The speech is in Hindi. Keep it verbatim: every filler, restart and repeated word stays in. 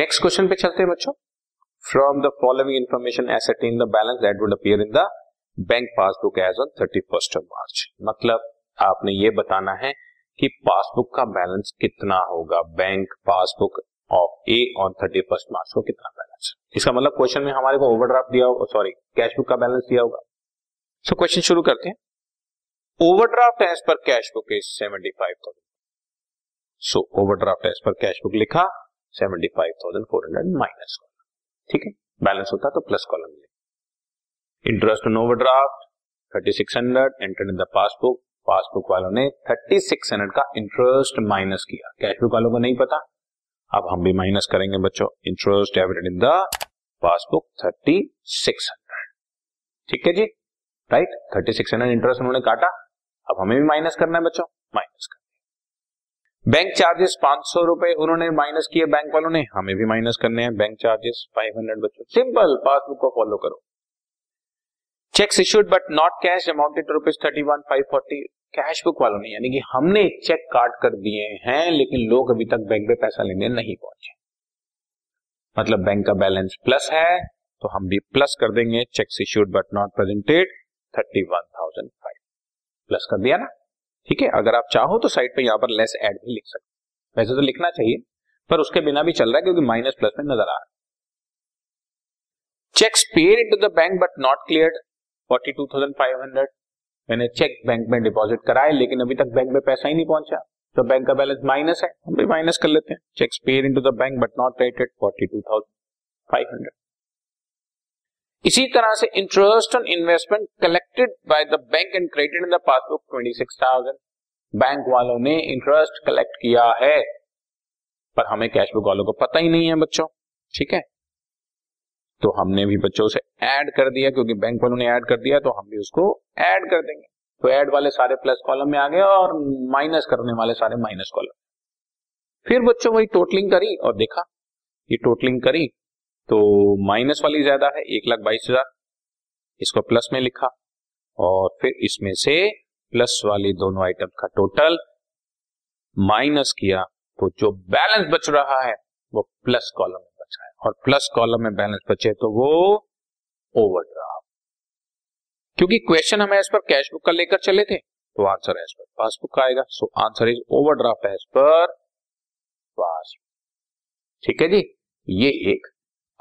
नेक्स्ट क्वेश्चन पे चलते हैं बच्चों. From the following information ascertain the balance that would appear in the bank passbook as on thirty first of March. मतलब आपने ये बताना है कि पासबुक का बैलेंस कितना होगा, bank passbook of a on thirty first March को कितना बैलेंस. इसका मतलब क्वेश्चन में हमारे को ओवरड्राफ्ट दिया होगा, सॉरी कैश बुक का बैलेंस दिया होगा. सो क्वेश्चन शुरू करते हैं. Overdraft as per cash book is seventy five thousand. So overdraft as per cash book लिखा seventy five thousand four hundred minus column, ठीक है, बैलेंस होता तो प्लस कॉलम लिखा. Interest on overdraft thirty six hundred entered in the passbook. Passbook वालों ने थर्टी सिक्स हंड्रेड का इंटरेस्ट माइनस किया, कैश बुक वालों को नहीं पता. अब हम भी माइनस करेंगे बच्चों. Interest debited in the passbook thirty six hundred, ठीक है जी, right. Thirty six hundred interest उन्होंने काटा. अब हमें भी माइनस करना है बच्चों, माइनस करना. बैंक चार्जेस पांच सौ रुपए उन्होंने माइनस किए बैंक वालों ने, हमें भी माइनस करने हैं. बैंक चार्जेस फाइव हंड्रेड बच्चों, सिंपल पासबुक को फॉलो करो. Cheques issued but not cash amounted to rupees thirty one thousand five hundred forty. Cash book वालों ने, यानी कि हमने चेक काट कर दिए हैं, लेकिन लोग अभी तक बैंक में पैसा लेने नहीं पहुंचे. मतलब बैंक का बैलेंस प्लस है तो हम भी प्लस कर देंगे. Cheques issued but not presented thirty one thousand five hundred, plus कर दिया ना, ठीक है. अगर आप चाहो तो साइड पे यहाँ पर लेस ऐड भी लिख सकते, वैसे तो लिखना चाहिए पर उसके बिना भी चल रहा है क्योंकि माइनस प्लस में नजर आ रहा है. Cheques paid into the bank but not cleared forty two thousand five hundred. मैंने चेक बैंक में डिपॉजिट कराए लेकिन अभी तक बैंक में पैसा ही नहीं पहुंचा तो बैंक का बैलेंस माइनस है, हम भी माइनस कर लेते हैं. Cheques paid into the bank but not credited forty two thousand five hundred. इसी तरह से interest on investment collected by the bank and credited in the passbook twenty six thousand. Bank वालों ने इंटरेस्ट कलेक्ट किया है पर हमें कैश बुक वालों को पता ही नहीं है बच्चों, ठीक है, तो हमने भी बच्चों से ऐड कर दिया क्योंकि बैंक वालों ने ऐड कर दिया तो हम भी उसको ऐड कर देंगे. तो ऐड वाले सारे प्लस कॉलम में आ गए और माइनस करने वाले सारे माइनस कॉलम. फिर बच्चों वही टोटलिंग करी और देखा ये टोटलिंग करी तो माइनस वाली ज्यादा है एक लाख बाईस हजार, इसको प्लस में लिखा और फिर इसमें से प्लस वाली दोनों आइटम का टोटल माइनस किया तो जो बैलेंस बच रहा है वो प्लस कॉलम में बचा है और प्लस कॉलम में बैलेंस बचे तो वो ओवरड्राफ्ट. क्योंकि क्वेश्चन हम एज पर कैश बुक का लेकर चले थे तो आंसर एज पर पासबुक आएगा. So answer is overdraft as per passbook, ठीक है जी. ये एक